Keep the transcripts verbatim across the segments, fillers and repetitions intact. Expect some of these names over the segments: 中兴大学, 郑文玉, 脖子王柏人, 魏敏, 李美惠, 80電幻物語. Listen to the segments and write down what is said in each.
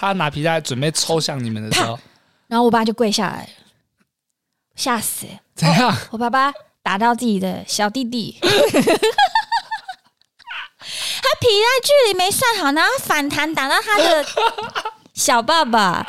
他拿皮带准备抽向你们的时候，然后我爸就跪下来了，吓死、欸！怎样、哦？我爸爸打到自己的小弟弟，他皮带距离没算好，然后反弹打到他的小爸爸。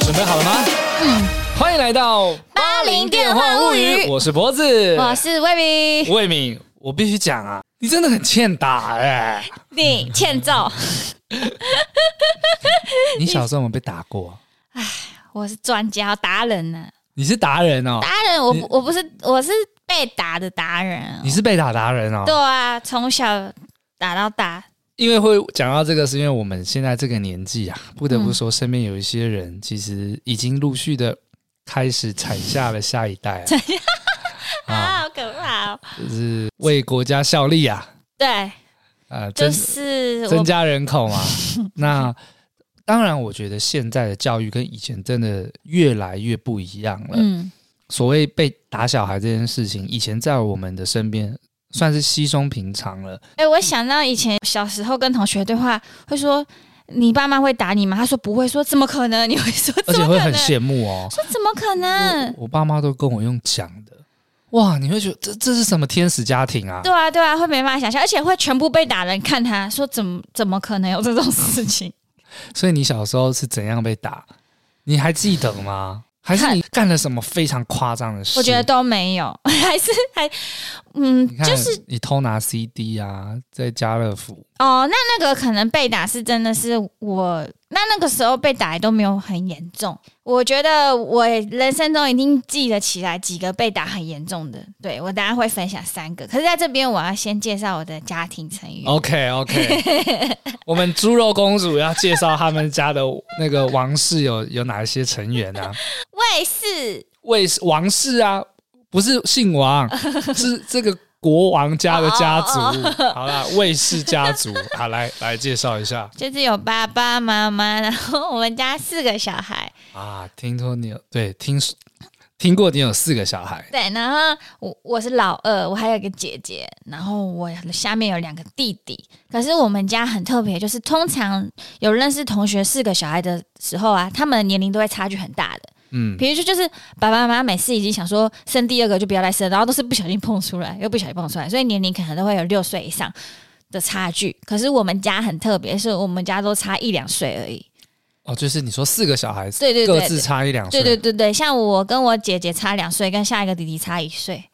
准备好了吗？嗯，欢迎来到八零电幻物语，我是脖子，我是魏敏。魏敏，我必须讲啊，你真的很欠打哎、欸，你欠揍。你小时候有没有被打过？哎，我是专家达人呢、啊。你是达人哦，达人，我我不是，我是被打的达人、哦。你是被打达人哦？对啊，从小打到大。因为会讲到这个是因为我们现在这个年纪啊，不得不说身边有一些人其实已经陆续的开始产下了下一代啊，啊好可怕哦，就是为国家效力啊，对、呃、就是增加人口嘛。那当然我觉得现在的教育跟以前真的越来越不一样了、嗯、所谓被打小孩这件事情以前在我们的身边算是稀松平常了。哎、欸，我想到以前小时候跟同学对话，会说你爸妈会打你吗？他说不会，说怎么可能？你会说怎么可能，而且会很羡慕哦，说怎么可能？我, 我爸妈都跟我用讲的，哇，你会觉得 这, 这是什么天使家庭啊？对啊，对啊，会没办法想象，而且会全部被打人看他说怎么怎么可能有这种事情？所以你小时候是怎样被打？你还记得吗？还是你干了什么非常夸张的事？我觉得都没有，还是还嗯，就是你偷拿 C D 啊，在家乐福哦，那那个可能被打是真的是我那那个时候被打都没有很严重，我觉得我人生中一定记得起来几个被打很严重的，对我等一下会分享三个，可是在这边我要先介绍我的家庭成员。OK OK， 我们猪肉公主要介绍他们家的那个王室有有哪些成员啊？魏氏，魏氏王室啊。不是姓王，是这个国王家的家族。Oh, oh, oh. 好啦，魏氏家族，好来来介绍一下，就是有爸爸妈妈，然后我们家四个小孩啊。听说你有对听听过你有四个小孩，对，然后 我, 我是老二，我还有一个姐姐，然后我下面有两个弟弟。可是我们家很特别，就是通常有认识同学四个小孩的时候啊，他们的年龄都会差距很大的。嗯，比如说就是爸爸妈妈每次已经想说生第二个就不要再生，然后都是不小心碰出来又不小心碰出来，所以年龄可能都会有六岁以上的差距。可是我们家很特别，是我们家都差一两岁而已。哦，就是你说四个小孩子，对对对，各自差一两岁，对对对对，像我跟我姐姐差两岁，跟下一个弟弟差一岁，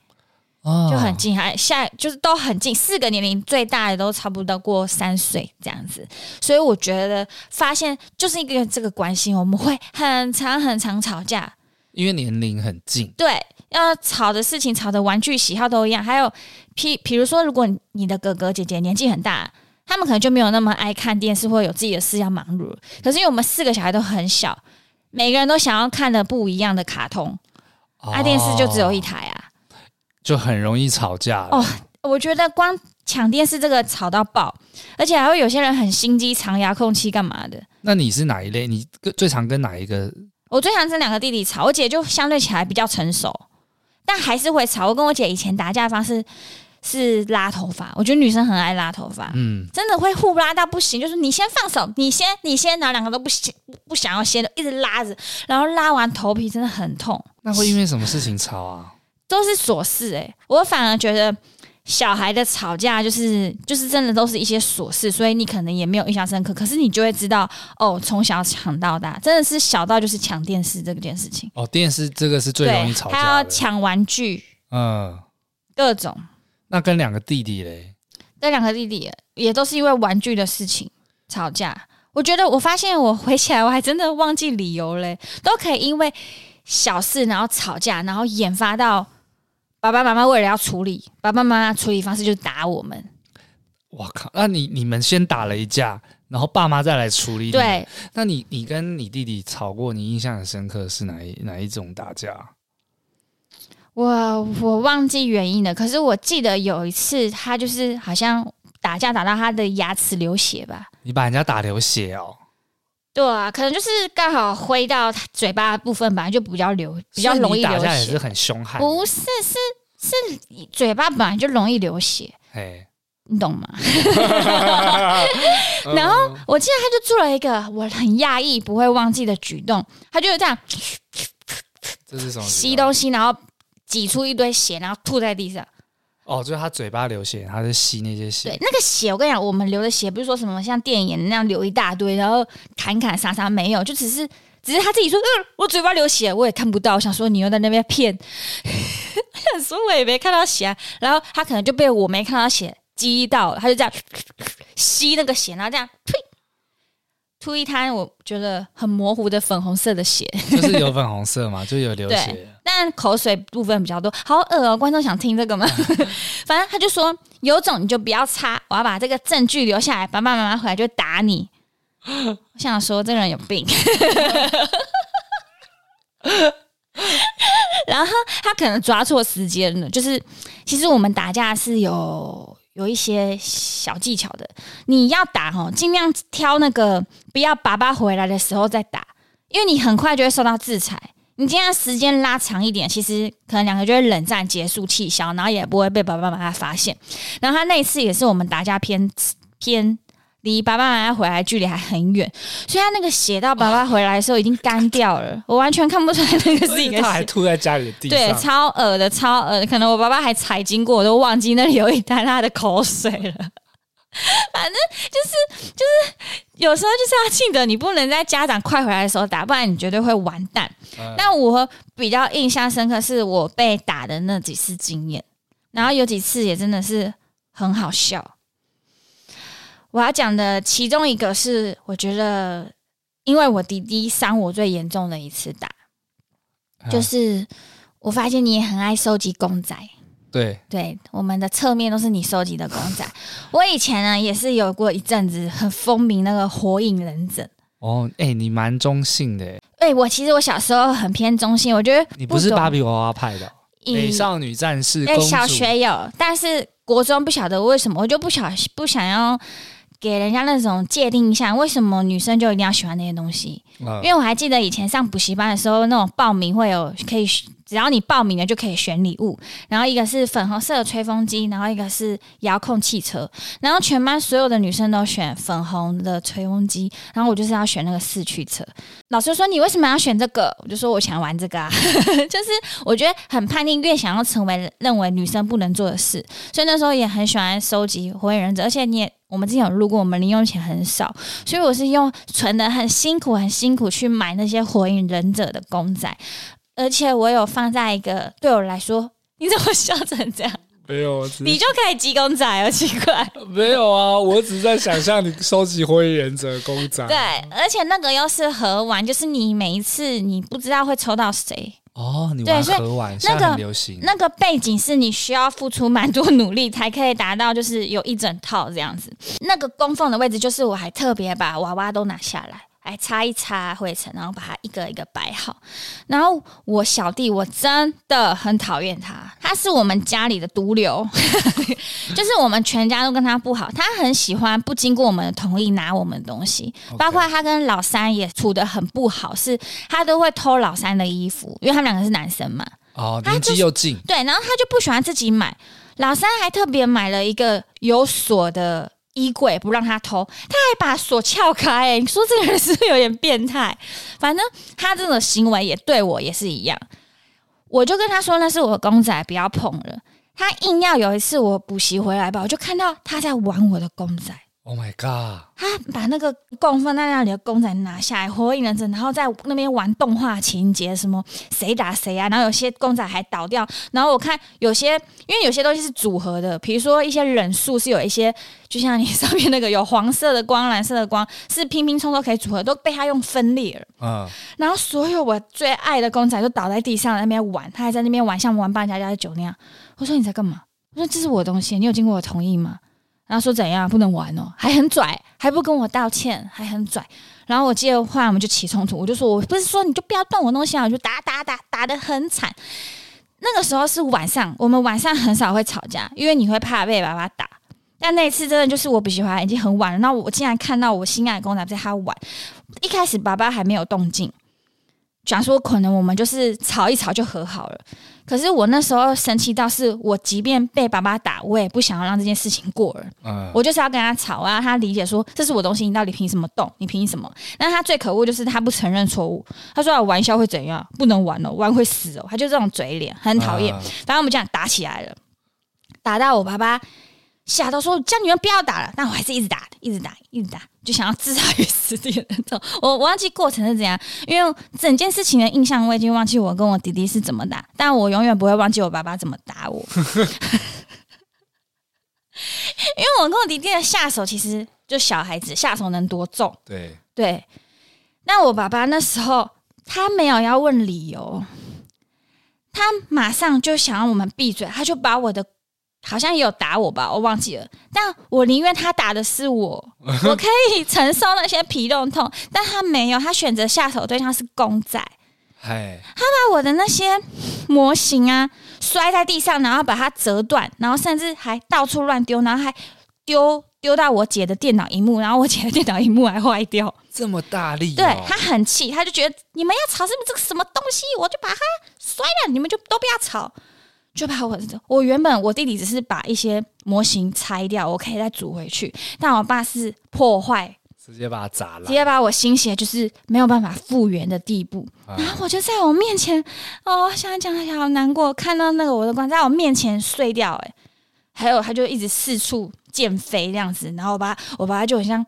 哦，就很近，还下就是都很近，四个年龄最大的都差不多过三岁这样子。所以我觉得发现就是一个这个关系，我们会很常很常吵架，因为年龄很近。对，要吵的事情、吵的玩具喜好都一样，还有譬比如说，如果你的哥哥姐姐年纪很大，他们可能就没有那么爱看电视，或有自己的事要忙碌。可是因为我们四个小孩都很小，每个人都想要看的不一样的卡通，哦、啊，电视就只有一台啊，就很容易吵架了。哦，我觉得光抢电视这个吵到爆，而且还会有些人很心机，藏遥控器干嘛的。那你是哪一类？你最常跟哪一个？我最常跟两个弟弟吵，我姐就相对起来比较成熟，但还是会吵。我跟我姐以前打架的方式是拉头发，我觉得女生很爱拉头发，嗯，真的会互拉到不行，就是你先放手，你先，你先，然后两个都不想不想要先，一直拉着，然后拉完头皮真的很痛。那会因为什么事情吵啊？都是琐事哎、欸，我反而觉得小孩的吵架就是就是真的都是一些琐事，所以你可能也没有印象深刻，可是你就会知道哦，从小抢到大，真的是小到就是抢电视这件事情哦，电视这个是最容易吵架的，还要抢玩具，嗯，各种。那跟两个弟弟嘞？跟两个弟弟也都是因为玩具的事情吵架。我觉得我发现我回起来我还真的忘记理由嘞，都可以因为小事然后吵架，然后研发到爸爸妈妈为了要处理，爸爸妈妈处理方式就是打我们。哇靠！那你你们先打了一架，然后爸妈再来处理。对，那你你跟你弟弟吵过，你印象很深刻是哪一哪一种打架？我我忘记原因了，可是我记得有一次他就是好像打架打到他的牙齿流血吧。你把人家打流血哦？对啊，可能就是刚好挥到嘴巴的部分本来就比较流，比较容易流血。所以你打架也是很凶悍？不是，是是嘴巴本来就容易流血，你懂吗？然后我记得他就做了一个我很讶异不会忘记的举动，他就这样，这是什么？吸东西，然后挤出一堆血，然后吐在地上。哦，就是他嘴巴流血，他是吸那些血。对，那个血，我跟你讲，我们流的血不是说什么像电影那样流一大堆，然后砍砍杀杀，没有，就只是只是他自己说，嗯，我嘴巴流血，我也看不到，想说你又在那边骗，想说我也没看到血、啊，然后他可能就被我没看到血激到了，他就这样吸那个血，然后这样呸，吐一滩我觉得很模糊的粉红色的血，就是有粉红色嘛，就有流血。但口水部分比较多，好恶哦！观众想听这个吗？反正他就说有种你就不要擦，我要把这个证据留下来，爸爸妈妈回来就打你。我想说这个人有病。然后他可能抓错时间了，就是其实我们打架是有有一些小技巧的，你要打哦，尽量挑那个不要爸爸回来的时候再打，因为你很快就会受到制裁。你今天时间拉长一点，其实可能两个就会冷战结束气消，然后也不会被爸爸妈妈发现。然后他那一次也是我们打架偏偏离爸爸妈妈回来距离还很远，所以他那个血到爸爸回来的时候已经干掉了，我完全看不出来那个是一个血。他还吐在家里的地上，对，超恶的，超恶的。可能我爸爸还踩经过，我都忘记那里有一滩他的口水了。反正就是就是有时候就是要记得，你不能在家长快回来的时候打，不然你绝对会完蛋。那、嗯、我比较印象深刻是我被打的那几次经验，然后有几次也真的是很好笑。我要讲的其中一个是，我觉得因为我弟弟伤我最严重的一次打、嗯，就是我发现你也很爱收集公仔。对, 对，我们的侧面都是你收集的公仔。我以前呢也是有过一阵子很风靡那个火影忍者。哦，哎、欸，你蛮中性的。哎、欸，我其实我小时候很偏中性，我觉得不你不是芭比娃娃派的、哦，美少女战士公主。小学有，但是国中不晓得为什么，我就不想不想要给人家那种界定一下，为什么女生就一定要喜欢那些东西？嗯、因为我还记得以前上补习班的时候，那种报名会有可以。只要你报名了就可以选礼物，然后一个是粉红色的吹风机，然后一个是遥控汽车，然后全班所有的女生都选粉红的吹风机，然后我就是要选那个四驱车。老师说你为什么要选这个？我就说我想玩这个啊。就是我觉得很叛逆，越想要成为认为女生不能做的事，所以那时候也很喜欢收集火影忍者。而且你也我们之前有录过，我们零用钱很少，所以我是用存的很辛苦很辛苦去买那些火影忍者的公仔。而且我有放在一个对我来说，你怎么笑成这样？没有，你就可以集公仔哦，奇怪。没有啊，我只是在想象你收集火影忍者公仔。对，而且那个又是合玩，就是你每一次你不知道会抽到谁。哦，你玩合玩，现在很流行。那个背景是你需要付出蛮多努力才可以达到，就是有一整套这样子。那个供奉的位置，就是我还特别把娃娃都拿下来。来擦一擦灰尘，然后把它一个一个摆好。然后我小弟，我真的很讨厌他，他是我们家里的毒瘤，就是我们全家都跟他不好。他很喜欢不经过我们的同意拿我们的东西， okay. 包括他跟老三也处得很不好，是他都会偷老三的衣服，因为他们两个是男生嘛。哦，年纪又近。对，然后他就不喜欢自己买，老三还特别买了一个有锁的衣柜不让他偷，他还把锁撬开、欸。你说这个人是不是有点变态？反正他这种行为也对我也是一样。我就跟他说那是我的公仔，不要碰了。他硬要有一次我补习回来吧，我就看到他在玩我的公仔。Oh my god！ 他把那个供奉在那里的公仔拿下来，火影忍者，然后在那边玩动画情节，什么谁打谁啊，然后有些公仔还倒掉。然后我看有些，因为有些东西是组合的，比如说一些忍术是有一些，就像你上面那个有黄色的光、蓝色的光，是拼拼凑凑可以组合，都被他用分裂了。嗯，然后所有我最爱的公仔都倒在地上在那边玩，他还在那边玩，像玩扮家家酒那样。我说你在干嘛？我说这是我的东西，你有经过我同意吗？然后说怎样不能玩哦，还很拽，还不跟我道歉，还很拽。然后我接着话我们就起冲突，我就说我不是说你就不要动我东西啊，我就打打打打得很惨。那个时候是晚上，我们晚上很少会吵架，因为你会怕被爸爸打。但那一次真的就是我补习完已经很晚了，那我竟然看到我心爱的公仔在他玩。一开始爸爸还没有动静，想说可能我们就是吵一吵就和好了。可是我那时候生气到是我即便被爸爸打，我也不想要让这件事情过了、嗯、我就是要跟他吵啊，他理解说这是我东西，你到底凭什么动，你凭什么。那他最可恶就是他不承认错误，他说、啊、玩笑会怎样，不能玩哦，玩会死哦，他就这种嘴脸很讨厌、嗯、反正我们这样打起来了，打到我爸爸吓到说叫你们不要打了，但我还是一直打一直打一直打，就想要置他于死地的那种。我忘记过程是怎样，因为整件事情的印象我已经忘记我跟我弟弟是怎么打，但我永远不会忘记我爸爸怎么打我因为我跟我弟弟的下手其实就小孩子下手能多重，对对。那我爸爸那时候他没有要问理由，他马上就想让我们闭嘴，他就把我的好像也有打我吧，我忘记了。但我宁愿他打的是我，我可以承受那些皮肉痛。但他没有，他选择下手对象是公仔。Hey. 他把我的那些模型啊摔在地上，然后把它折断，然后甚至还到处乱丢，然后还丢丢到我姐的电脑萤幕，然后我姐的电脑萤幕还坏掉。这么大力、哦？对，他很气，他就觉得你们要吵是不是这个什么东西，我就把它摔了，你们就都不要吵。就把我我原本我弟弟只是把一些模型拆掉，我可以再组回去，但我爸是破坏，直接把它砸烂，直接把我心血就是没有办法复原的地步、啊、然后我就在我面前哦，想讲好难过，看到那个我的光在我面前碎掉、欸、还有他就一直四处溅飞这样子，然后我爸我爸就很像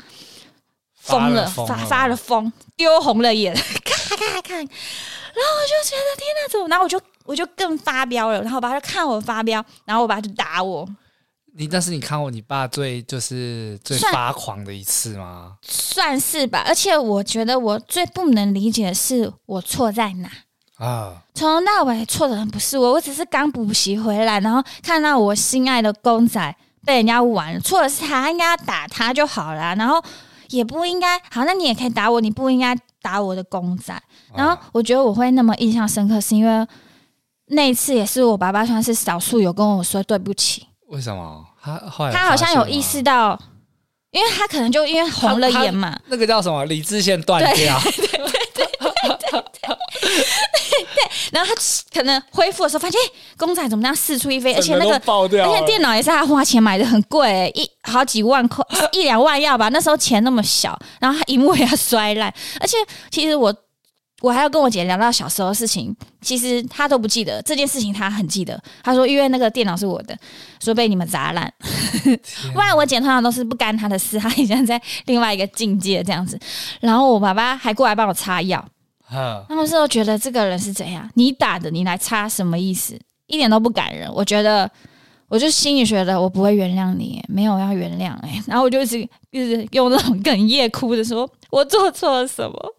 疯了，发发了疯，丢红了眼咔咔咔，然后我就觉得天哪，怎么，然后我就我就更发飙了，然后我爸就看我发飙，然后我爸就打我。你那是你看过你爸最就是最发狂的一次吗？ 算, 算是吧，而且我觉得我最不能理解的是我错在哪啊？从头到尾错的人不是我，我只是刚补习回来，然后看到我心爱的公仔被人家玩了，错的是他，应该要打他就好了，然后也不应该，好，那你也可以打我，你不应该打我的公仔。然后我觉得我会那么印象深刻，是因为。那一次也是我爸爸算是少数有跟我说对不起。为什么？他后来他好像有意识到，因为他可能就因为红了眼嘛，那个叫什么理智线断掉。对对对对对 对, 對。然后他可能恢复的时候发现，欸、公仔怎么这样四处一飞，而且那个而且电脑也是他花钱买的，很贵、欸，一好几万块，一两万要吧，那时候钱那么小，然后他屏幕也要摔烂，而且其实我。我还要跟我姐聊到小时候的事情，其实她都不记得这件事情，她很记得。她说因为那个电脑是我的，说被你们砸烂，不然我姐通常都是不干她的事，她已经在另外一个境界这样子。然后我爸爸还过来帮我擦药，他们是觉得这个人是怎样，你打的你来擦什么意思，一点都不感人。我觉得我就心里觉得我不会原谅你、欸，没有要原谅哎、欸。然后我就一直一直用那种哽咽哭的说，我做错了什么。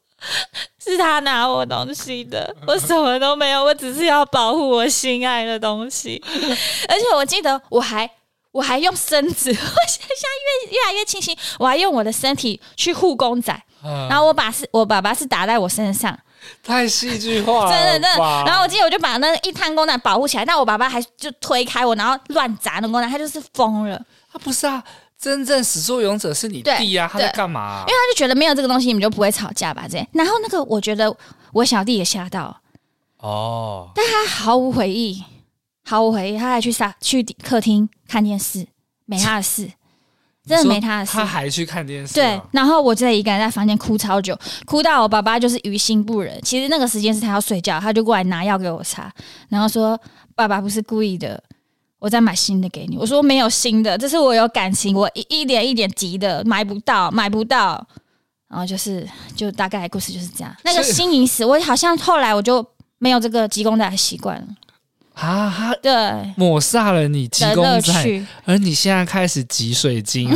是他拿我东西的，我什么都没有，我只是要保护我心爱的东西。而且我记得我还我还用身子，我现在 越, 越来越清晰，我还用我的身体去护公仔、嗯、然后我把是我爸爸是打在我身上，太戏剧化了真的真的。然后我记得我就把那一摊公仔保护起来，但我爸爸还就推开我，然后乱砸那公仔，他就是疯了。他、啊、不是啊，真正始作俑者是你弟啊，他在干嘛、啊？因为他就觉得没有这个东西你们就不会吵架吧，这样。然后那个我觉得我小弟也吓到哦，但他毫无回忆，毫无回忆，他还去沙去客厅看电视，没他的事，真的没他的事。他还去看电视、啊，对。然后我自己一个人在房间哭超久，哭到我爸爸就是于心不忍。其实那个时间是他要睡觉，他就过来拿药给我擦，然后说爸爸不是故意的。我再买新的给你，我说没有新的，这是我有感情，我 一, 一点一点急的，买不到，买不到，然后就是就大概故事就是这样。那个心已死，我好像后来我就没有这个集公仔的习惯了啊，他对抹煞了你集公仔，而你现在开始集水晶、啊，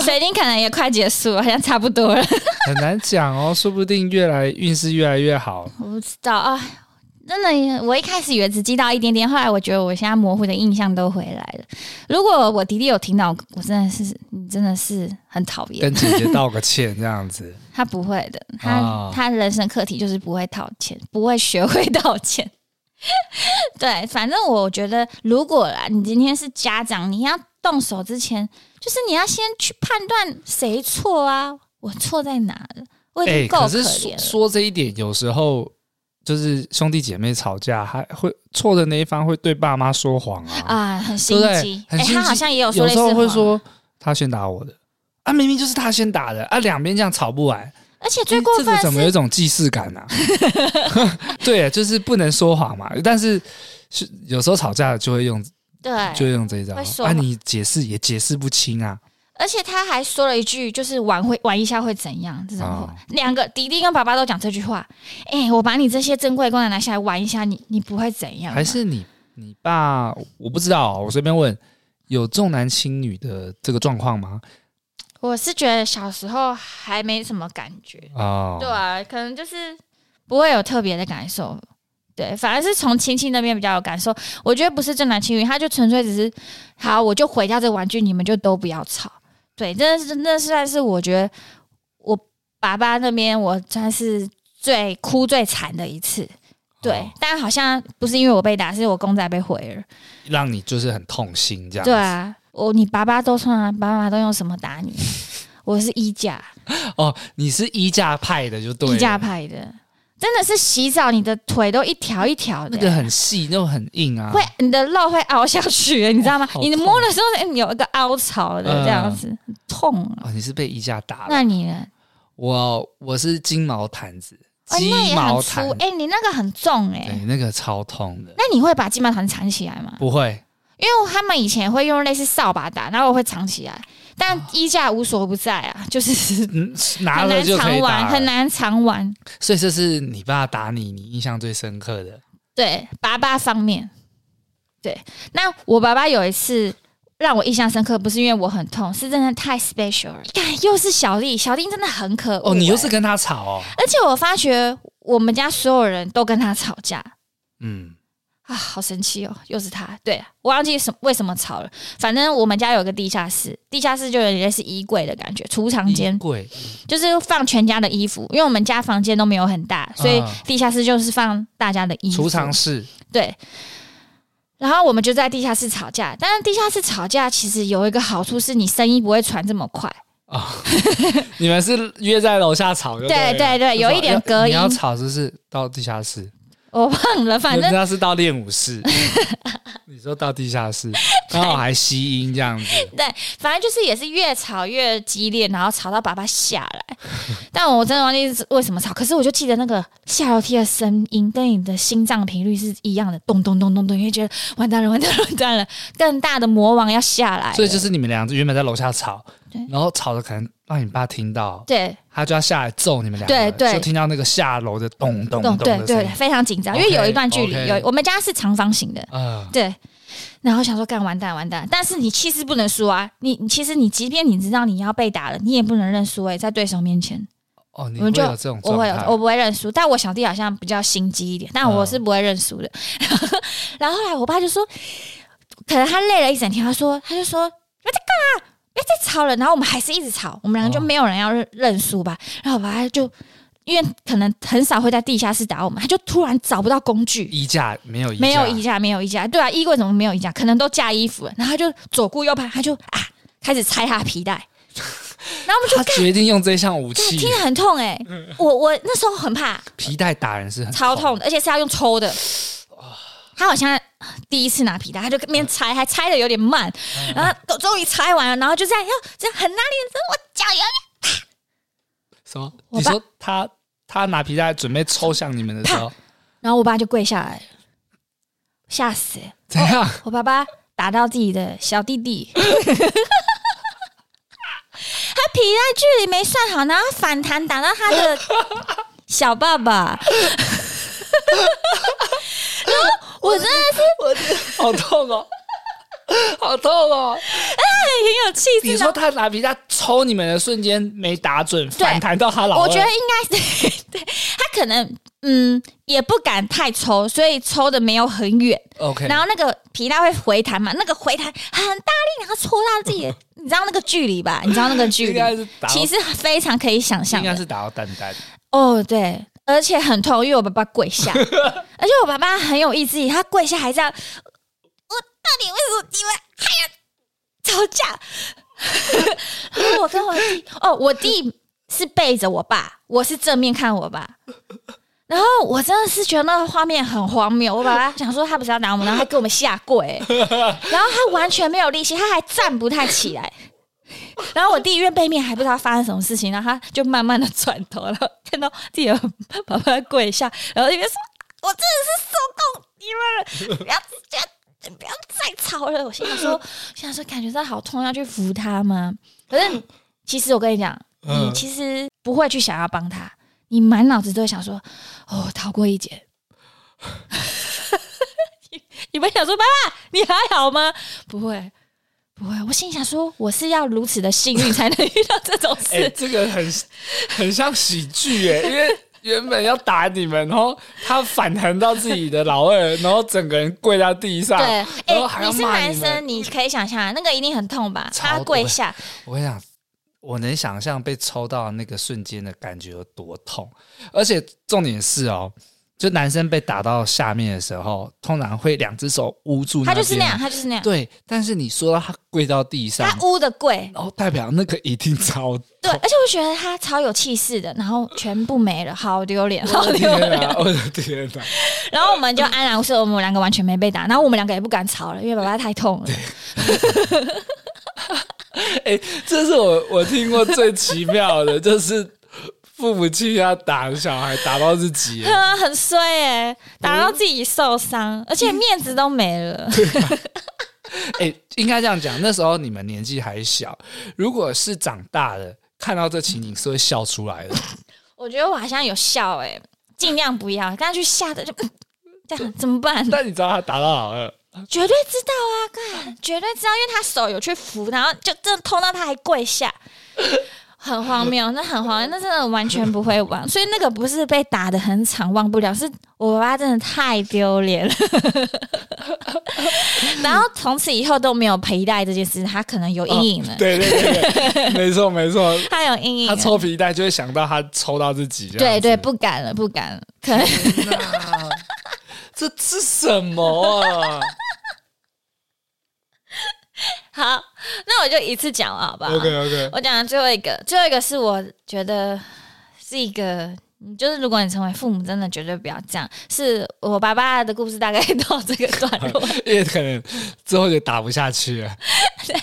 水晶可能也快结束了，好像差不多了，很难讲哦，说不定越来运势越来越好，我不知道啊。真的，我一开始以为只记到一点点，后来我觉得我现在模糊的印象都回来了。如果我弟弟有听到，我真的是，你真的是很讨厌。跟姐姐道个歉这样子，他不会的，他、哦、他人生课题就是不会道歉，不会学会道歉。对，反正我觉得，如果啦，你今天是家长，你要动手之前就是你要先去判断谁错啊，我错在哪了，我已经够可怜了、欸、可是 说, 说这一点有时候就是兄弟姐妹吵架还会错的那一方会对爸妈说谎啊，啊很心机、欸、他好像也有说类似谎，有时候会说他先打我的啊，明明就是他先打的啊，两边这样吵不完，而且最过分是、欸、这个怎么有一种既视感啊对，就是不能说谎嘛，但是有时候吵架就会用对，就用这一招啊，你解释也解释不清啊，而且他还说了一句就是玩会玩一下会怎样这种话，两、哦、个弟弟跟爸爸都讲这句话，哎、欸，我把你这些珍贵功能拿下来玩一下，你你不会怎样，还是你你爸，我不知道、哦、我随便问，有重男轻女的这个状况吗？我是觉得小时候还没什么感觉、哦、对啊，可能就是不会有特别的感受，对，反而是从亲戚那边比较有感受，我觉得不是重男轻女，他就纯粹只是好，我就毁掉这个玩具，你们就都不要吵，对，真的是那算是我觉得我爸爸那边我算是最哭最惨的一次，对、哦、但好像不是因为我被打，是我公仔被毁了，让你就是很痛心这样子。对啊，我你爸爸都穿啊，爸爸都用什么打你我是衣架哦，你是衣架派的就对了，衣架派的真的是洗澡，你的腿都一条一条的、欸，那个很细，那种很硬啊，会你的肉会凹下去、欸，你知道吗？你摸的时候你有一个凹槽的这样子，呃、痛啊、哦！你是被衣架打了？那你呢？我我是金毛毯子，金毛毯，哎、哦欸，你那个很重哎、欸，对，那个超痛的。那你会把金毛毯缠起来吗？不会，因为他们以前会用类似扫把打，然后我会藏起来。但衣架无所不在啊，就是拿了就可以打，很难常玩。所以这是你爸打你，你印象最深刻的？对，爸爸方面。对，那我爸爸有一次让我印象深刻，不是因为我很痛，是真的太 special 了。又是小丽，小丽真的很可恶、欸。哦，你又是跟他吵哦？而且我发觉我们家所有人都跟他吵架。嗯。啊，好神奇哦！又是他，对、啊、我忘记什为什么吵了。反正我们家有个地下室，地下室就有点类似衣柜的感觉，储藏间，衣柜就是放全家的衣服。因为我们家房间都没有很大，所以地下室就是放大家的衣服。储藏室，对。然后我们就在地下室吵架，但是地下室吵架其实有一个好处是，你声音不会传这么快。哦、你们是约在楼下吵就對了？对对对，有一点隔音。你要吵就是到地下室。我忘了，反正那是到练武室你说到地下室然后还吸音这样子对，反正就是也是越吵越激烈，然后吵到爸爸下来但我真的忘记为什么吵，可是我就记得那个下楼梯的声音跟你的心脏频率是一样的，咚咚咚咚咚，因为觉得完蛋了完蛋了完蛋了，更大的魔王要下来了。所以就是你们俩原本在楼下吵，然后吵的可能让你爸听到，对，他就要下来揍你们两个，对对，就听到那个下楼的咚咚咚的声音，对对，非常紧张， okay, 因为有一段距离， okay, 有我们家是长方形的，呃、对。然后想说干完蛋完蛋，但是你气势不能输啊，你其实你即便你知道你要被打了，你也不能认输哎、欸，在对手面前。哦，你会有这种状态？我会有，我不会认输，但我小弟好像比较心机一点，但我是不会认输的。哦、然后后来我爸就说，可能他累了一整天，他说他就说你在干嘛？别再吵了，然后我们还是一直吵，我们两个就没有人要认输吧、哦。然后我爸爸就因为可能很少会在地下室打我们，他就突然找不到工具，衣架没有衣架，没有衣架，没有衣架，对啊，衣柜怎么没有衣架？可能都架衣服了，然后他就左顾右盼，他就啊开始拆他的皮带，然后我们就他决定用这项武器，听得很痛哎、欸，我我那时候很怕皮带打人是很超痛的，而且是要用抽的。他好像第一次拿皮带，他就那边拆，还拆的有点慢，嗯、然后终于拆完了，然后就这样，这样很大力的，我脚有点大。什么？你说他他拿皮带准备抽向你们的时候，然后我爸就跪下来了，吓死！怎样、哦？我爸爸打到自己的小弟弟，他皮带距离没算好，然后反弹打到他的小爸爸。我真的是，我好痛哦，好痛哦！哎，很有气质。你说他拿皮带抽你们的瞬间没打准，反弹到他老二，我觉得应该是对，他可能嗯也不敢太抽，所以抽的没有很远。OK， 然后那个皮带会回弹嘛，那个回弹很大力，然后戳到自己的，你知道那个距离吧？你知道那个距离，其实非常可以想象，应该是打到蛋蛋。哦，对。而且很痛，因为我爸爸跪下，而且我爸爸很有意志力，他跪下还这样，我到底为什么你们还要吵架？因为我跟我弟，哦，我弟是背着我爸，我是正面看我爸。然后我真的是觉得那个画面很荒谬，我把他想说他不是要拿我们，然后还给我们下跪、欸，然后他完全没有力气，他还站不太起来。然后我弟因为背面还不知道发生什么事情，然后他就慢慢的转头，然后看到自己的爸爸跪下，然后就说：“我真的是受够你们了，不要不要再吵了。”我心想说，心想说感觉到好痛，要去扶他吗？可是其实我跟你讲，你其实不会去想要帮他。你满脑子都会想说，哦，逃过一劫。你你们想说，爸爸，你还好吗？不会，不会。我心想说，我是要如此的幸运才能遇到这种事。欸、这个很很像喜剧哎、欸，因为原本要打你们，然后他反弹到自己的老二，然后整个人跪在地上。对，哎、欸，你是男生，你可以想象那个一定很痛吧？他跪下，我跟你讲。我能想象被抽到那个瞬间的感觉有多痛，而且重点是哦，就男生被打到下面的时候，通常会两只手捂住那边，他就是那样，他就是那样。对，但是你说到他跪到地上，他捂的跪，然后代表那个一定超痛。对，而且我觉得他超有气势的，然后全部没了，好丢脸，好丢脸，我的天哪！然后我们就安然无事，我们两个完全没被打，然后我们两个也不敢吵了，因为爸爸太痛了。哎、欸，这是我我听过最奇妙的，就是父母亲要打小孩，打到自己，啊、很衰哎、欸，打到自己受伤、嗯，而且面子都没了。哎、欸，应该这样讲，那时候你们年纪还小，如果是长大的看到这情景，是会笑出来的。我觉得我好像有笑哎、欸，尽量不要，刚才去吓得就这样怎么办？但你知道他打到老二。绝对知道啊，绝对知道，因为他手有去扶，然后就真的痛到他还跪下，很荒谬，那很荒谬，那真的完全不会玩，所以那个不是被打得很惨忘不了，是我爸真的太丢脸了。然后从此以后都没有皮带这件事，他可能有阴影了、哦。对对对，没错没错，他有阴影，他抽皮带就会想到他抽到自己，对对，不敢了不敢了，可能。这是什么啊？好，那我就一次讲了，好不好 ？OK OK。我讲的最后一个，最后一个是我觉得是一个，就是如果你成为父母，真的绝对不要这样。是我爸爸的故事，大概到这个段落，因为可能之后就打不下去了。对，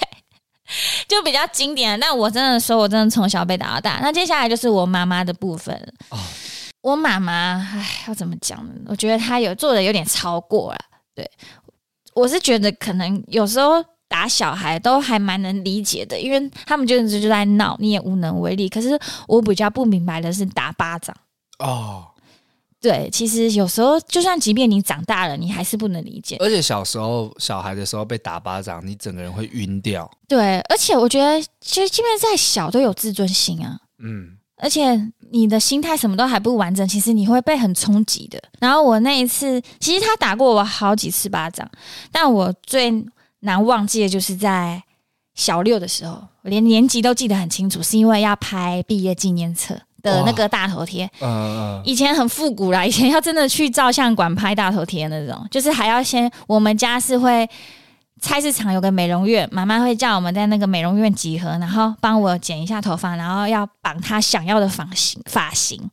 就比较经典。但我真的说，我真的从小被打到大。那接下来就是我妈妈的部分哦。Oh.我妈妈，哎，要怎么讲呢？我觉得她有做的有点超过了。对，我是觉得可能有时候打小孩都还蛮能理解的，因为他们就就在闹，你也无能为力。可是我比较不明白的是打巴掌哦。对，其实有时候就算即便你长大了，你还是不能理解。而且小时候小孩的时候被打巴掌，你整个人会晕掉。对，而且我觉得其实即便再小都有自尊心啊。嗯。而且你的心态什么都还不完整，其实你会被很冲击的。然后我那一次，其实他打过我好几次巴掌，但我最难忘记的就是在小六的时候，我连年级都记得很清楚，是因为要拍毕业纪念册的那个大头贴、呃。以前很复古啦，以前要真的去照相馆拍大头贴那种，就是还要先，我们家是会。菜市场有个美容院，妈妈会叫我们在那个美容院集合，然后帮我剪一下头发，然后要绑她想要的发型。发型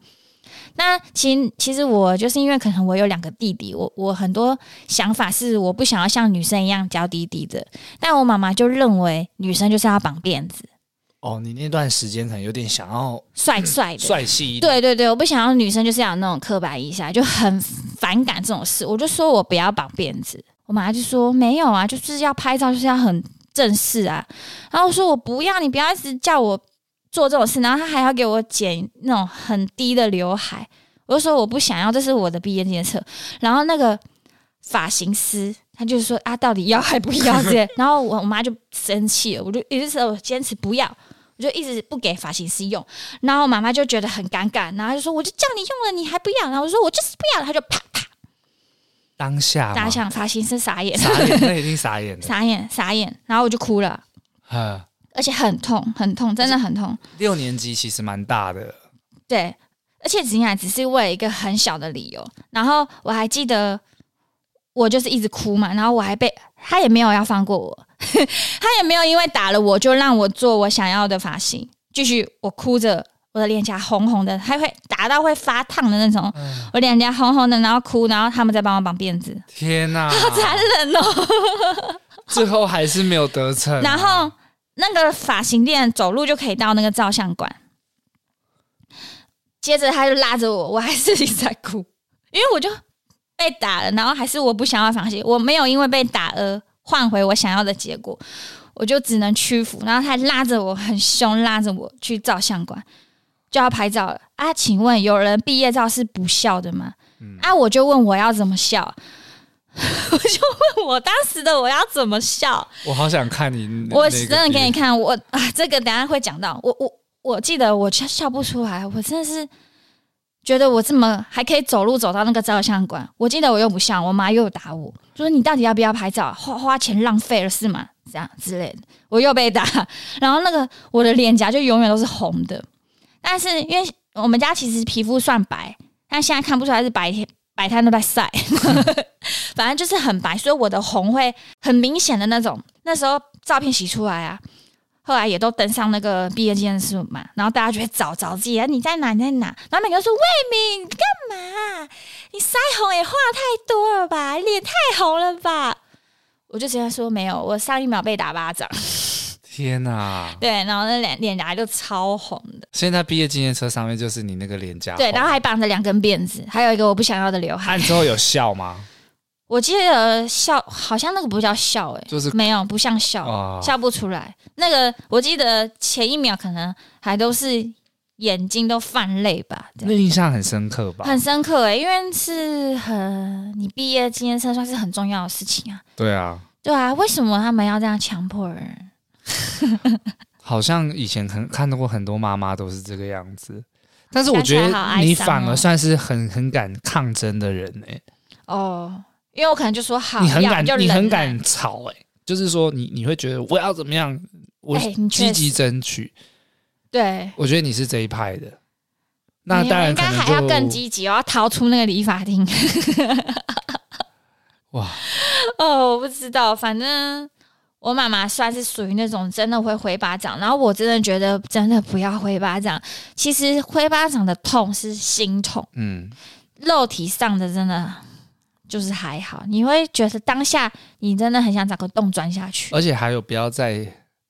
那其其实我就是因为可能我有两个弟弟，我我很多想法是我不想要像女生一样娇滴滴的，但我妈妈就认为女生就是要绑辫子。哦，你那段时间可能有点想要帅帅的、帅气一点。对对对，我不想要女生就是要有那种刻板印象，就很反感这种事。我就说我不要绑辫子。我妈就说没有啊，就是要拍照，就是要很正式啊。然后我说我不要，你不要一直叫我做这种事。然后她还要给我剪那种很低的刘海，我就说我不想要，这是我的毕业纪念册。然后那个发型师他就说啊，到底要还不要这些？然后我妈就生气了，我就一直说我坚持不要。我就一直不给发型师用，然后妈妈就觉得很尴尬，然后就说我就叫你用了，你还不要？然后我说我就是不要了，他就啪啪。当下当下发型师傻眼，傻眼，那已经傻眼了，傻眼傻眼，然后我就哭了，而且很痛很痛，真的很痛。六年级其实蛮大的，对，而且只是为一个很小的理由。然后我还记得我就是一直哭嘛，然后我还被他也没有要放过我他也没有因为打了我就让我做我想要的发型，继续我哭着，我的脸颊红红的，还会打到会发烫的那种、嗯、我脸颊红红的然后哭，然后他们在帮我绑辫子，天哪、啊、好残忍哦最后还是没有得逞、啊、然后那个发型店走路就可以到那个照相馆，接着他就拉着我，我还是一直在哭，因为我就被打了，然后还是我不想要放弃，我没有因为被打而换回我想要的结果，我就只能屈服。然后他拉着我很凶，拉着我去照相馆，就要拍照了啊！请问有人毕业照是不笑的吗？嗯、啊，我就问我要怎么笑，我就问我当时的我要怎么笑。我好想看你那个，我真的给你看我啊，这个等一下会讲到。我我我记得我笑不出来，我真的是。觉得我这么还可以走路走到那个照相馆，我记得我又不像我妈又打我，就说你到底要不要拍照，花花钱浪费了是吗，这样之类的，我又被打，然后那个我的脸颊就永远都是红的，但是因为我们家其实皮肤算白，但现在看不出来是白天白天都在晒反正就是很白，所以我的红会很明显的那种，那时候照片洗出来啊，后来也都登上那个毕业纪念日嘛，然后大家就会找找自己，你在哪？你在哪？然后每个人说：“魏敏，你干嘛？你腮红也画太多了吧，脸太红了吧？”我就直接说：“没有，我上一秒被打巴掌。”天哪、啊！对，然后那脸脸颊就超红的。现在毕业纪念车上面就是你那个脸颊，对，然后还绑着两根辫子，还有一个我不想要的刘海。啊、你之后有笑吗？我记得笑好像那个不叫笑哎、欸，就是没有不像笑、哦，笑不出来。那个我记得前一秒可能还都是眼睛都泛泪吧，那印象很深刻吧？很深刻哎、欸，因为是很你毕业纪念册算是很重要的事情啊。对啊，对啊，为什么他们要这样强迫人？好像以前很看到过很多妈妈都是这个样子，但是我觉得你反而算是很很敢抗争的人哎、欸。哦。因为我可能就说好，你很敢，你很敢吵哎、欸，就是说你你会觉得我要怎么样，我积极争取、欸。对，我觉得你是这一派的。那当然可能就，应该还要更积极、哦，我要逃出那个理发厅。哇！哦，我不知道，反正我妈妈算是属于那种真的会挥巴掌，然后我真的觉得真的不要挥巴掌。其实挥巴掌的痛是心痛，嗯，肉体上的真的。就是还好，你会觉得当下你真的很想找个洞钻下去，而且还有不要在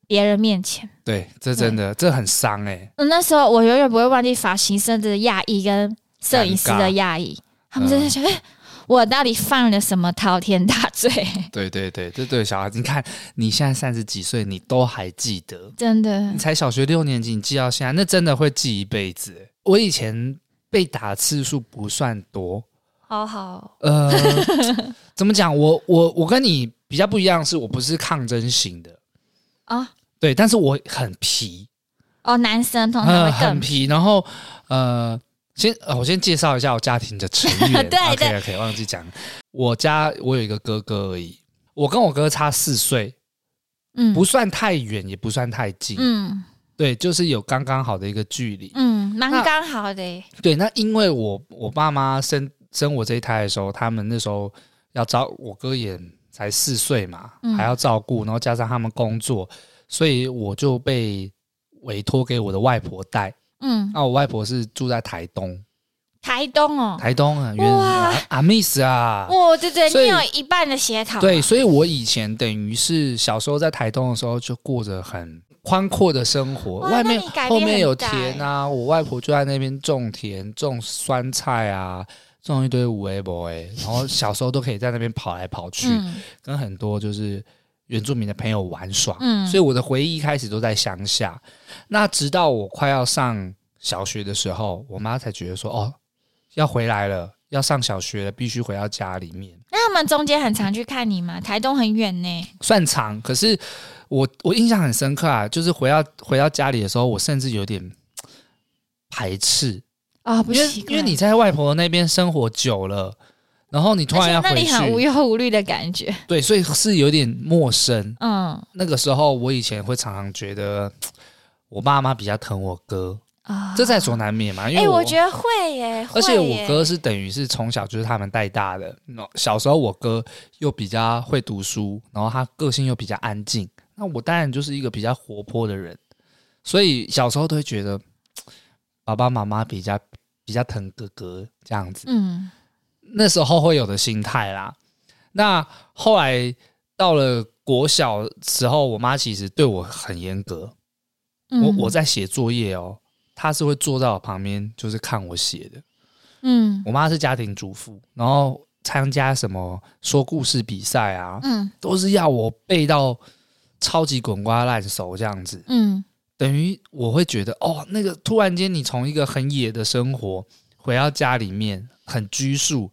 别人面前。对，这真的，这很伤哎、欸。那时候我永远不会忘记发型师的讶异跟摄影师的讶异，他们真的觉得、嗯、我到底犯了什么滔天大罪？对对对，这对小孩子，你看你现在三十几岁，你都还记得，真的，你才小学六年级，你记到现在，那真的会记一辈子、欸。我以前被打次数不算多。好好，呃，怎么讲？我我我跟你比较不一样，是我不是抗争型的啊，对，但是我很皮哦，男生通常会更皮、呃、很皮。然后呃，先呃我先介绍一下我家庭的成员，对对对， okay, okay, 忘记讲，我家我有一个哥哥而已，我跟我哥差四岁，嗯，不算太远，也不算太近，嗯，对，就是有刚刚好的一个距离，嗯，蛮刚好的耶。对，那因为我我爸妈生。生我这一胎的时候，他们那时候要照我哥也才四岁嘛、嗯，还要照顾，然后加上他们工作，所以我就被委托给我的外婆带。嗯，那、啊、我外婆是住在台东，台东哦，台东啊，原哇，阿密斯啊，哇，对对，你有一半的血统、啊。对，所以我以前等于是小时候在台东的时候，就过着很宽阔的生活，外面后面有田啊，我外婆就在那边种田，种酸菜啊。种一堆五 A 博哎，然后小时候都可以在那边跑来跑去、嗯，跟很多就是原住民的朋友玩耍，嗯、所以我的回忆一开始都在乡下。那直到我快要上小学的时候，我妈才觉得说哦，要回来了，要上小学了，必须回到家里面。那他们中间很常去看你吗？台东很远呢，算长。可是我我印象很深刻啊，就是回到回到家里的时候，我甚至有点排斥。啊、哦，不习惯，因为你在外婆那边生活久了，然后你突然要回去，那里很无忧无虑的感觉。对，所以是有点陌生。嗯，那个时候我以前会常常觉得我爸妈比较疼我哥啊、这在所难免嘛。因为我、欸、我觉得会耶，而且我哥是等于是从小就是他们带大的，小时候我哥又比较会读书，然后他个性又比较安静，那我当然就是一个比较活泼的人，所以小时候都会觉得爸爸妈妈比较比较疼哥哥这样子，嗯，那时候会有的心态啦。那后来到了国小时候，我妈其实对我很严格，嗯、我我在写作业哦，她是会坐在我旁边，就是看我写的。嗯，我妈是家庭主妇，然后参加什么说故事比赛啊，嗯，都是要我背到超级滚瓜烂熟这样子。嗯，等于我会觉得哦，那个突然间你从一个很野的生活回到家里面，很拘束。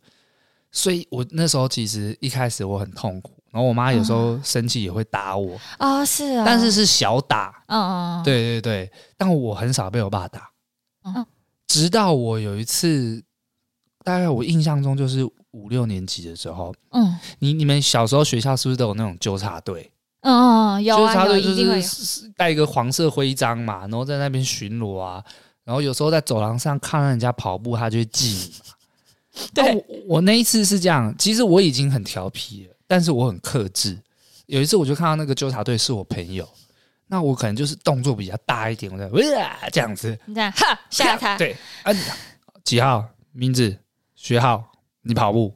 所以我那时候其实一开始我很痛苦，然后我妈有时候生气也会打我啊、嗯哦，是啊，但是是小打，嗯嗯，对对对，但我很少被我爸打，嗯，直到我有一次，大概我印象中就是五六年级的时候，嗯，你你们小时候学校是不是都有那种纠察队？嗯嗯，有啊，纠察队就是带一个黄色徽章嘛，然后在那边巡逻啊，然后有时候在走廊上看到人家跑步，他就会记你嘛。对、啊我，我那一次是这样，其实我已经很调皮了，但是我很克制。有一次我就看到那个纠察队是我朋友，那我可能就是动作比较大一点，我在哇这样子，你这样哈吓他，对啊，几号名字学号你跑步，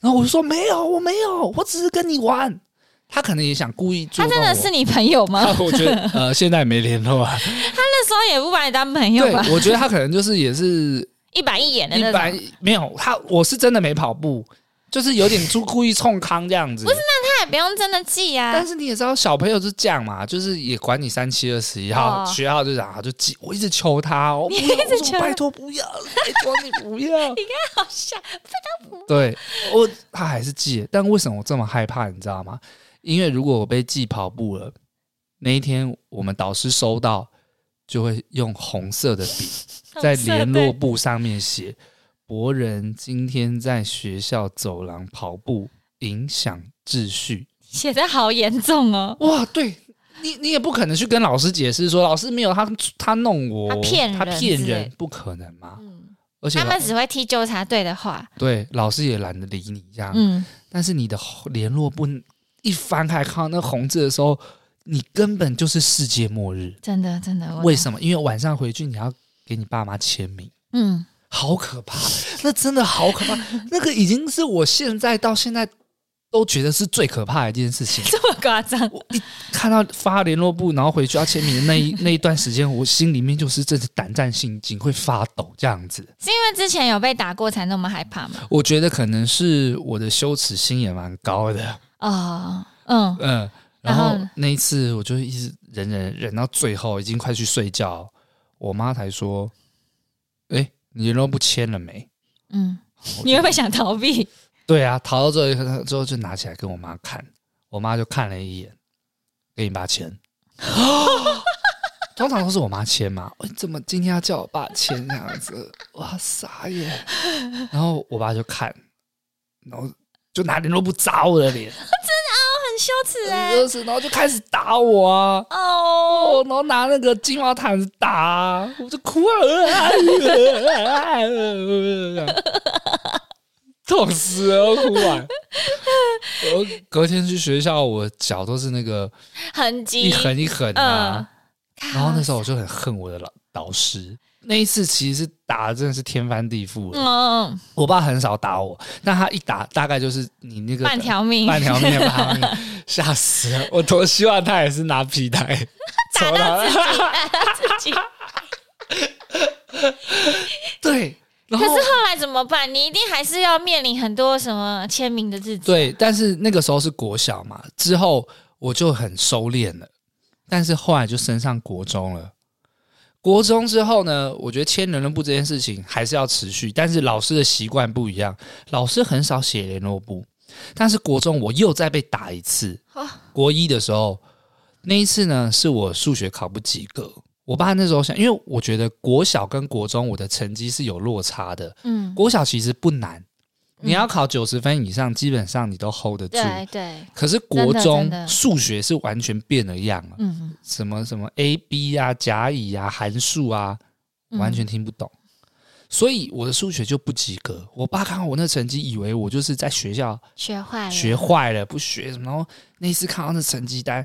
然后我就说没有我没有，我只是跟你玩。他可能也想故意做到我，他真的是你朋友吗？我觉得呃现在没联络啊，他那时候也不把你当朋友吧？对，我觉得他可能就是也是。一板一眼的那种，一板没有他，我是真的没跑步，就是有点故意冲康这样子。不是，那他也不用真的记啊。但是你也知道，小朋友就这样嘛，就是也管你三七二十一号，学校就讲他就记。我一直求他，我不要，我说拜托不要，拜托你不要。你看好笑，拜托不要。对，我他还是记了，但为什么我这么害怕？你知道吗？因为如果我被记跑步了，那一天我们导师收到，就会用红色的笔。在联络簿上面写博仁今天在学校走廊跑步影响秩序，写得好严重哦。哇，对， 你, 你也不可能去跟老师解释说老师没有 他, 他弄我他骗人他骗人，不可能嘛、嗯、而且他们只会踢纠察队的话，对，老师也懒得理你这样、嗯、但是你的联络簿一翻开看到那红字的时候，你根本就是世界末日，真的真的。为什么？因为晚上回去你要给你爸妈签名，嗯，好可怕，那真的好可怕，那个已经是我现在到现在都觉得是最可怕的一件事情。这么夸张？我一看到发联络簿，然后回去要签名的那一那一段时间，我心里面就是真是胆战心惊，会发抖这样子。是因为之前有被打过才那么害怕吗？我觉得可能是我的羞耻心也蛮高的哦，嗯嗯。然后那一次我就一直忍忍忍到最后，已经快去睡觉。我妈才说：“哎、欸，你联络簿签了没？”嗯，你会不会想逃避？对啊，逃到最后，最后就拿起来跟我妈看，我妈就看了一眼，给你爸签。通常都是我妈签嘛，欸、怎么今天要叫我爸签这样子？哇，傻耶！然后我爸就看，然后就拿联络簿砸我的脸。很羞耻哎、欸，然后就开始打我啊！ Oh. 哦，然后拿那个金毛毯子打、啊，我就哭了，痛死了，哭完。我隔天去学校，我脚都是那个痕迹，一横一横啊、嗯。然后那时候我就很恨我的老导师。那一次其实是打的真的是天翻地覆了、嗯、我爸很少打我，但他一打大概就是你那个半条命半条命半条命吓死了，我多希望他也是拿皮带打到自己打到自己对，可是后来怎么办？你一定还是要面临很多什么签名的日子、啊、对，但是那个时候是国小嘛，之后我就很收敛了，但是后来就升上国中了。国中之后呢，我觉得签联络簿这件事情还是要持续，但是老师的习惯不一样，老师很少写联络簿。但是国中我又再被打一次，国一的时候，那一次呢是我数学考不及格，我爸那时候想，因为我觉得国小跟国中我的成绩是有落差的，嗯，国小其实不难，你要考九十分以上，基本上你都 hold 得住。对对。可是国中数学是完全变了样了，嗯，什么什么 A B 啊、甲乙啊、函数啊，完全听不懂、嗯、所以我的数学就不及格。我爸看到我那成绩以为我就是在学校学坏了学坏了不学什么，然后那一次看到那成绩单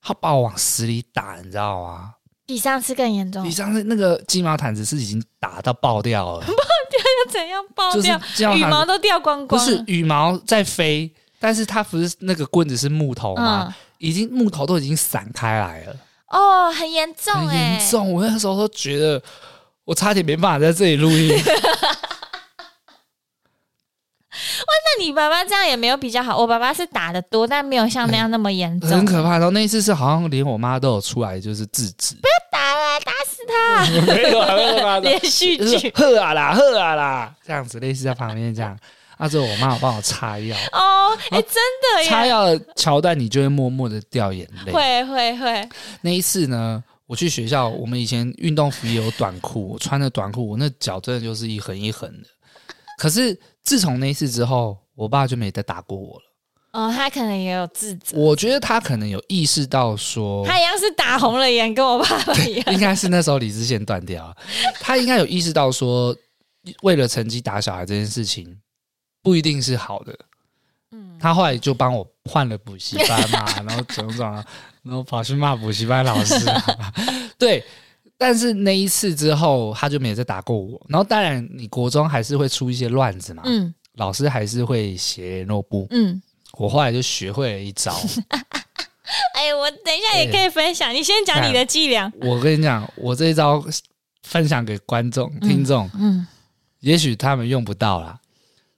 他把我往死里打，你知道吗？比上次更严重。比上次那个鸡毛毯子是已经打到爆掉了。爆掉要怎样爆掉、就是、羽毛都掉光光。不是羽毛在飞，但是它不是那个棍子是木头吗、嗯、已经木头都已经散开来了。哦，很严重欸，很严重。我那时候都觉得我差点没办法在这里录音。哇，那你爸爸这样也没有比较好。我爸爸是打得多，但没有像那样那么严重、欸、很可怕。然后那一次是好像连我妈都有出来就是制止，不要打了，打死他。没有啊，没有啊，连续剧喝啊啦喝啊啦这样子，类似在旁边这样。那时候我妈有帮我擦药哦，哎、欸，真的耶！擦药的桥段你就会默默的掉眼泪，会会会。那一次呢，我去学校，我们以前运动服也有短裤，我穿着短裤，我那脚真的就是一横一横的。可是自从那一次之后，我爸就没再打过我了。哦，他可能也有自责，我觉得他可能有意识到说，他一样是打红了眼，跟我爸爸一样，应该是那时候理智线断掉，他应该有意识到说，为了成绩打小孩这件事情不一定是好的。嗯，他后来就帮我换了补习班嘛，然后种种啊，然后跑去骂补习班老师、啊，对。但是那一次之后，他就没有再打过我。然后当然，你国中还是会出一些乱子嘛，嗯，老师还是会写联络簿，嗯，我后来就学会了一招。哎、欸，我等一下也可以分享，你先讲你的伎俩。我跟你讲，我这一招分享给观众、听众，嗯，嗯也许他们用不到啦，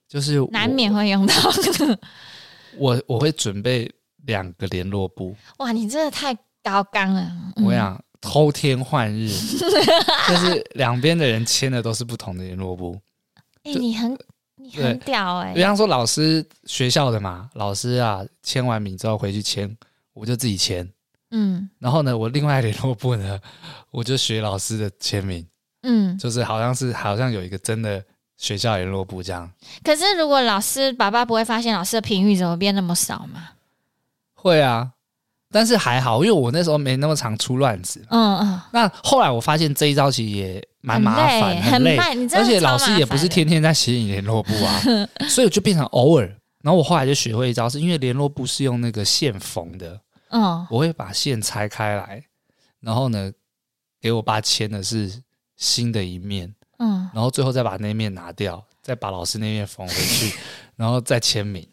就是难免会用到。我我会准备两个联络簿。哇，你真的太高纲了！嗯、我想偷天换日，就是两边的人签的都是不同的联络簿。哎、欸，你很你很屌哎、欸！比方说老师学校的嘛，老师啊签完名之后回去签，我就自己签。嗯，然后呢，我另外联络簿呢，我就学老师的签名。嗯，就是好像是好像有一个真的。学校联络簿这样，可是如果老师爸爸不会发现老师的评语怎么变那么少吗？会啊，但是还好，因为我那时候没那么常出乱子。嗯嗯。那后来我发现这一招其实也蛮麻烦，很累，而且老师也不是天天在写你联络簿啊，所以我就变成偶尔。然后我后来就学会一招，是因为联络簿是用那个线缝的，嗯，我会把线拆开来，然后呢，给我爸签的是新的一面。嗯，然后最后再把那面拿掉，再把老师那面缝回去，然后再签名。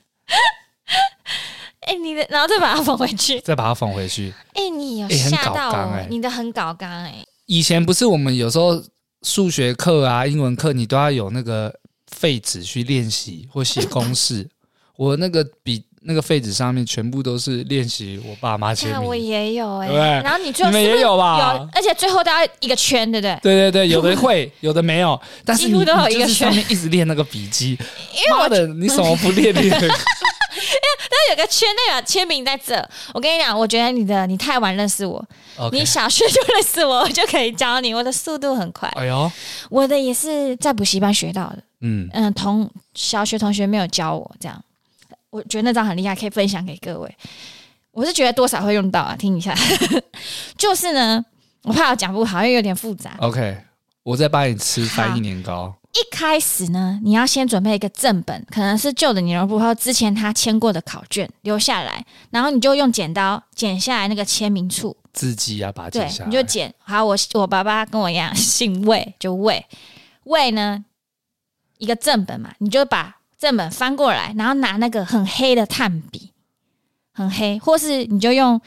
哎、欸，你的，然后再把它缝回去，再把它缝回去。哎、欸，你有吓到我、欸欸？你的很搞纲哎、欸。以前不是我们有时候数学课啊、英文课，你都要有那个废纸去练习或写公式。我那个笔。那个废纸上面全部都是练习我爸妈签名，我也有哎、欸，然后你最后是不是你们也有吧？有，而且最后都要一个圈，对不对？对对对，有的会，有的没有，但是你几乎都有一个圈。上面一直练那个笔记，妈的，你怎么不练练？但有个圈，代表签名在这。我跟你讲，我觉得你的你太晚认识我， okay. 你小学就认识我，我就可以教你，我的速度很快。哎呦，我的也是在补习班学到的，嗯嗯，同小学同学没有教我这样。我觉得那张很厉害，可以分享给各位。我是觉得多少会用到啊，听一下。就是呢，我怕我讲不好，因为有点复杂。OK， 我再帮你吃翻译年糕。一开始呢，你要先准备一个正本，可能是旧的联络簿，还有之前他签过的考卷留下来，然后你就用剪刀剪下来那个签名处。字迹啊，把它剪下来。对，你就剪。好，我我爸爸跟我一样姓魏，就魏。魏呢，一个正本嘛，你就把。正本翻过来，然后拿那个很黑的炭笔，很黑，或是你就用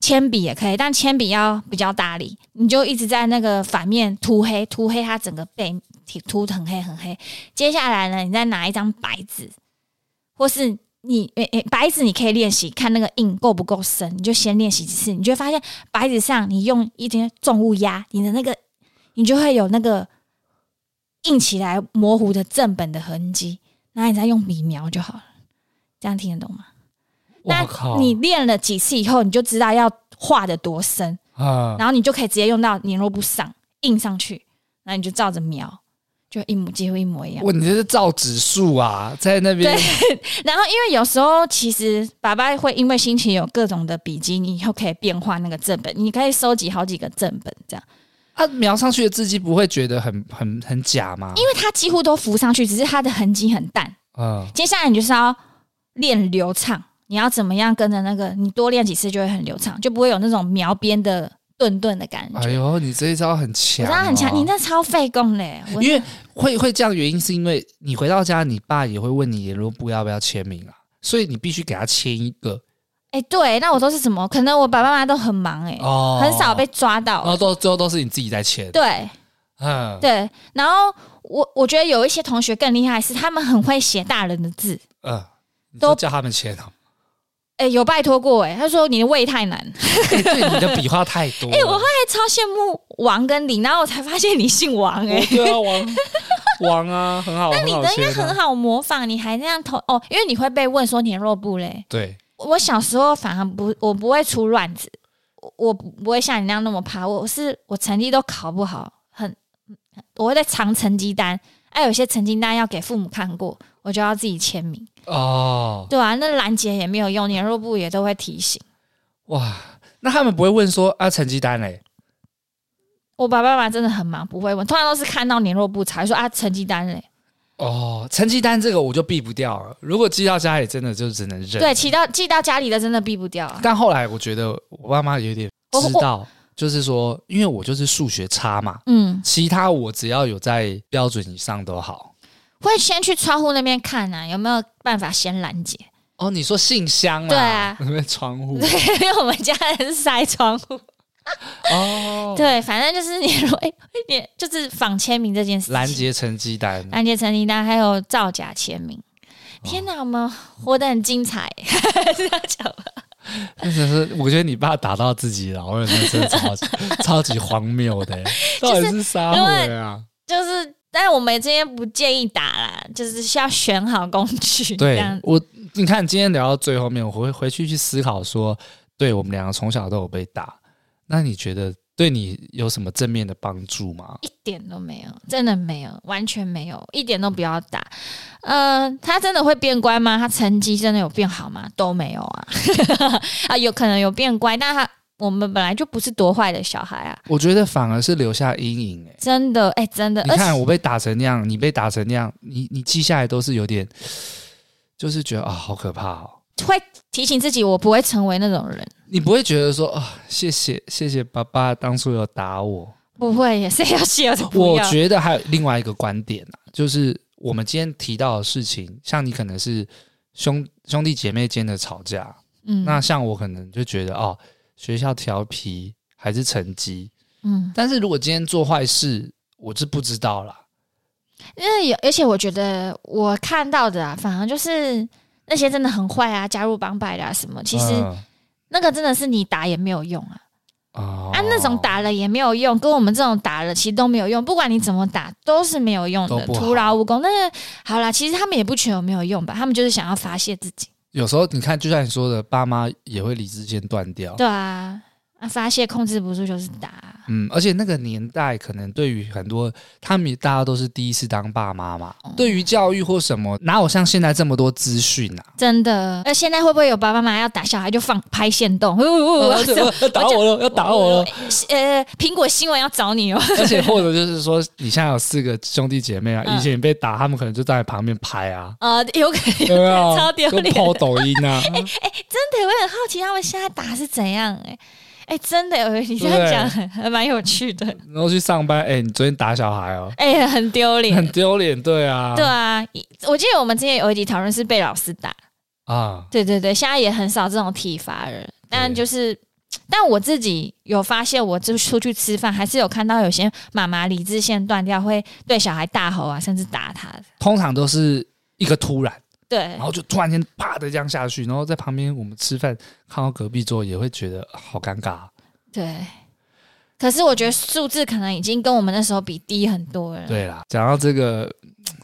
铅笔也可以，但铅笔要比较大力，你就一直在那个反面涂黑，涂黑它整个背涂很黑很黑。接下来呢，你再拿一张白纸，或是你、欸欸、白纸你可以练习看那个印够不够深，你就先练习几次，你就会发现白纸上你用一点重物压，你的那个你就会有那个印起来模糊的正本的痕迹。那你再用笔描就好了，这样听得懂吗？那你练了几次以后，你就知道要画的多深、啊、然后你就可以直接用到联络簿上印上去，然后你就照着描，就一模几乎一模一样。哇，你这是照指数啊，在那边。对，然后因为有时候其实爸爸会因为心情有各种的笔记，你以后可以变化那个正本，你可以收集好几个正本这样。啊，描上去的字迹不会觉得很很很假吗？因为它几乎都浮上去，只是它的痕迹很淡。嗯，接下来你就是要练流畅，你要怎么样跟着那个，你多练几次就会很流畅，就不会有那种描边的顿顿的感觉。哎呦，你这一招很强、哦，我真的很强，你那超费工嘞。因为会会这样原因是因为你回到家，你爸也会问你联络簿要不要签名啊，所以你必须给他签一个。哎、欸，对，那我都是怎么？可能我爸爸妈妈都很忙、欸，哎、哦，很少被抓到、欸，然后都最后都是你自己在签。对，嗯，对。然后我我觉得有一些同学更厉害，是他们很会写大人的字，嗯，都叫他们签啊。哎、欸，有拜托过哎、欸，他说你的胃太难，欸、对你的笔画太多。哎、欸，我后来超羡慕王跟林，然后我才发现你姓王哎、欸哦。对啊，王王啊，很好。那你的应该很好模仿，你还那样投哦，因为你会被问说联络簿嘞。对。我小时候反而不，我不会出乱子，我不会像你那样那么怕。我是我成绩都考不好，很我会在藏成绩单，哎、啊，有些成绩单要给父母看过，我就要自己签名。哦，对啊，那拦截也没有用，联络簿也都会提醒。哇，那他们不会问说啊成绩单嘞？我爸爸妈妈真的很忙，不会问，通常都是看到联络簿才说啊成绩单嘞。哦，成绩单这个我就避不掉了。如果寄到家里，真的就只能认。对，寄到寄到家里的真的避不掉、啊。但后来我觉得我爸妈有点知道，就是说，因为我就是数学差嘛，嗯，其他我只要有在标准以上都好。会先去窗户那边看啊，有没有办法先拦截？哦，你说信箱啊？对啊，那边窗户，对，因为我们家人是塞窗户。哦，对，反正就是你，欸、你就是仿签名这件事情，拦截成绩单，拦截成绩单，还有造假签名。天哪，我们活得很精彩，是这样讲吗？真是，我觉得你爸打到自己老二，真的超级超级荒谬的、欸，到底是啥鬼啊？就是，但是我们今天不建议打啦，就是需要选好工具。对，我你看今天聊到最后面，我回回去去思考说，对我们两个从小都有被打。那你觉得对你有什么正面的帮助吗？一点都没有，真的没有，完全没有，一点都不要打。呃，他真的会变乖吗？他成绩真的有变好吗？都没有啊。啊，有可能有变乖，但他我们本来就不是多坏的小孩啊。我觉得反而是留下阴影、欸，真的，哎、欸，真的。你看我被打成那样，你被打成那样，你你记下来都是有点，就是觉得啊、哦，好可怕哦。会提醒自己，我不会成为那种人。你不会觉得说啊、哦，谢谢谢谢爸爸当初有打我，不会耶，谁要谢我都不要。我觉得还有另外一个观点、啊、就是我们今天提到的事情，像你可能是 兄, 兄弟姐妹间的吵架，嗯，那像我可能就觉得哦，学校调皮还是成绩，嗯，但是如果今天做坏事，我是不知道啦。因为而且我觉得我看到的啊，反而就是。那些真的很坏啊，加入帮派啊什么，其实那个真的是你打也没有用啊，哦、啊那种打了也没有用，跟我们这种打了其实都没有用，不管你怎么打都是没有用的，徒劳无功。但是好啦，其实他们也不全有没有用吧，他们就是想要发泄自己。有时候你看，就像你说的，爸妈也会理智线断掉。对啊，发泄控制不住就是打、啊。嗯，而且那个年代可能对于很多他们大家都是第一次当爸妈嘛、嗯、对于教育或什么哪有像现在这么多资讯啊，真的。而现在会不会有爸爸妈妈要打小孩就放拍限动、呃呃呃、打我了要打我了，呃苹果新闻要找你哦。而且或者就是说你现在有四个兄弟姐妹啊、呃、以前你被打他们可能就在旁边拍啊，呃有可能有可能超丢脸，抛抖音啊。哎哎、欸欸、真的我很好奇他们现在打是怎样。哎、欸哎、欸，真的，你这样讲还蛮有趣的。然后去上班，哎、欸，你昨天打小孩哦、喔，哎、欸，很丢脸，很丢脸，对啊，对啊。我记得我们之前有一集讨论是被老师打啊，对对对，现在也很少这种体罚人，但就是，但我自己有发现，我就出去吃饭，还是有看到有些妈妈理智线断掉，会对小孩大吼啊，甚至打他的。通常都是一个突然。对，然后就突然间啪的这样下去，然后在旁边我们吃饭看到隔壁桌也会觉得好尴尬、啊。对，可是我觉得数字可能已经跟我们那时候比低很多了。对啦，讲到这个，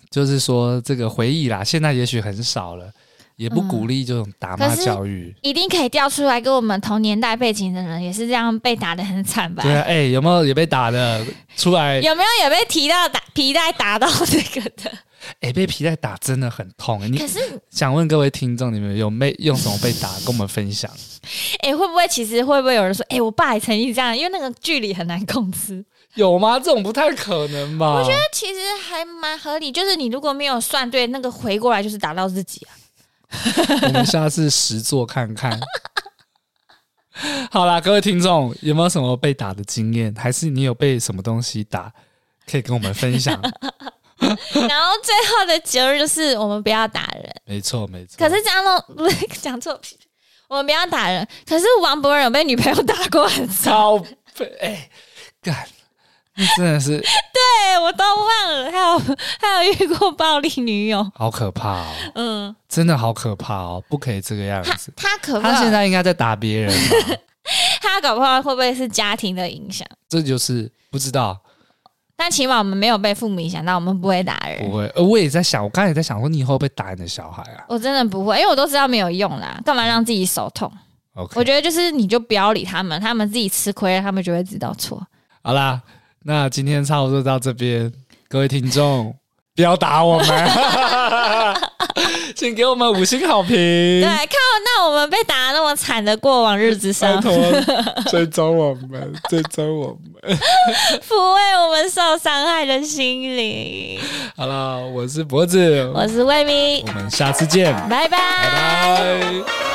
就是说这个回忆啦，现在也许很少了，也不鼓励这种打骂教育。嗯、一定可以调出来跟我们同年代背景的人也是这样被打得很惨吧？对啊，哎、欸，有没有也被打的出来？有没有也被提到打皮带打到这个的？哎、欸，被皮带打真的很痛、欸。你可是想问各位听众，你们有没用什么被打，跟我们分享？哎、欸，会不会其实会不会有人说，哎、欸，我爸也曾经这样，因为那个距离很难控制。有吗？这种不太可能吧。我觉得其实还蛮合理，就是你如果没有算对，那个回过来就是打到自己啊。我们下次实作看看。好啦，各位听众，有没有什么被打的经验？还是你有被什么东西打？可以跟我们分享。然后最后的结论就是，我们不要打人。没错，没错。可是讲到不是讲错，我们不要打人。可是王柏人有被女朋友打过很少，超哎干。欸真的是对我都忘了，还有还有遇过暴力女友，好可怕哦！嗯，真的好可怕哦，不可以这个样子。他, 他可怕，他现在应该在打别人吧。他搞不好会不会是家庭的影响？这就是不知道。但起码我们没有被父母影响到，我们不会打人。不会，呃，我也在想，我刚才也在想说，你以后被打你的小孩啊？我真的不会，因为我都知道没有用啦，干嘛让自己手痛？ Okay. 我觉得就是你就不要理他们，他们自己吃亏，他们就会知道错。好啦。那今天差不多到这边，各位听众不要打我们，请给我们五星好评。对，看到我们被打得那么惨的过往日子上，拜托追踪我们，追踪我们，抚慰我们受伤害的心灵。好了，我是脖子，我是魏咪，我们下次见，拜拜，拜拜。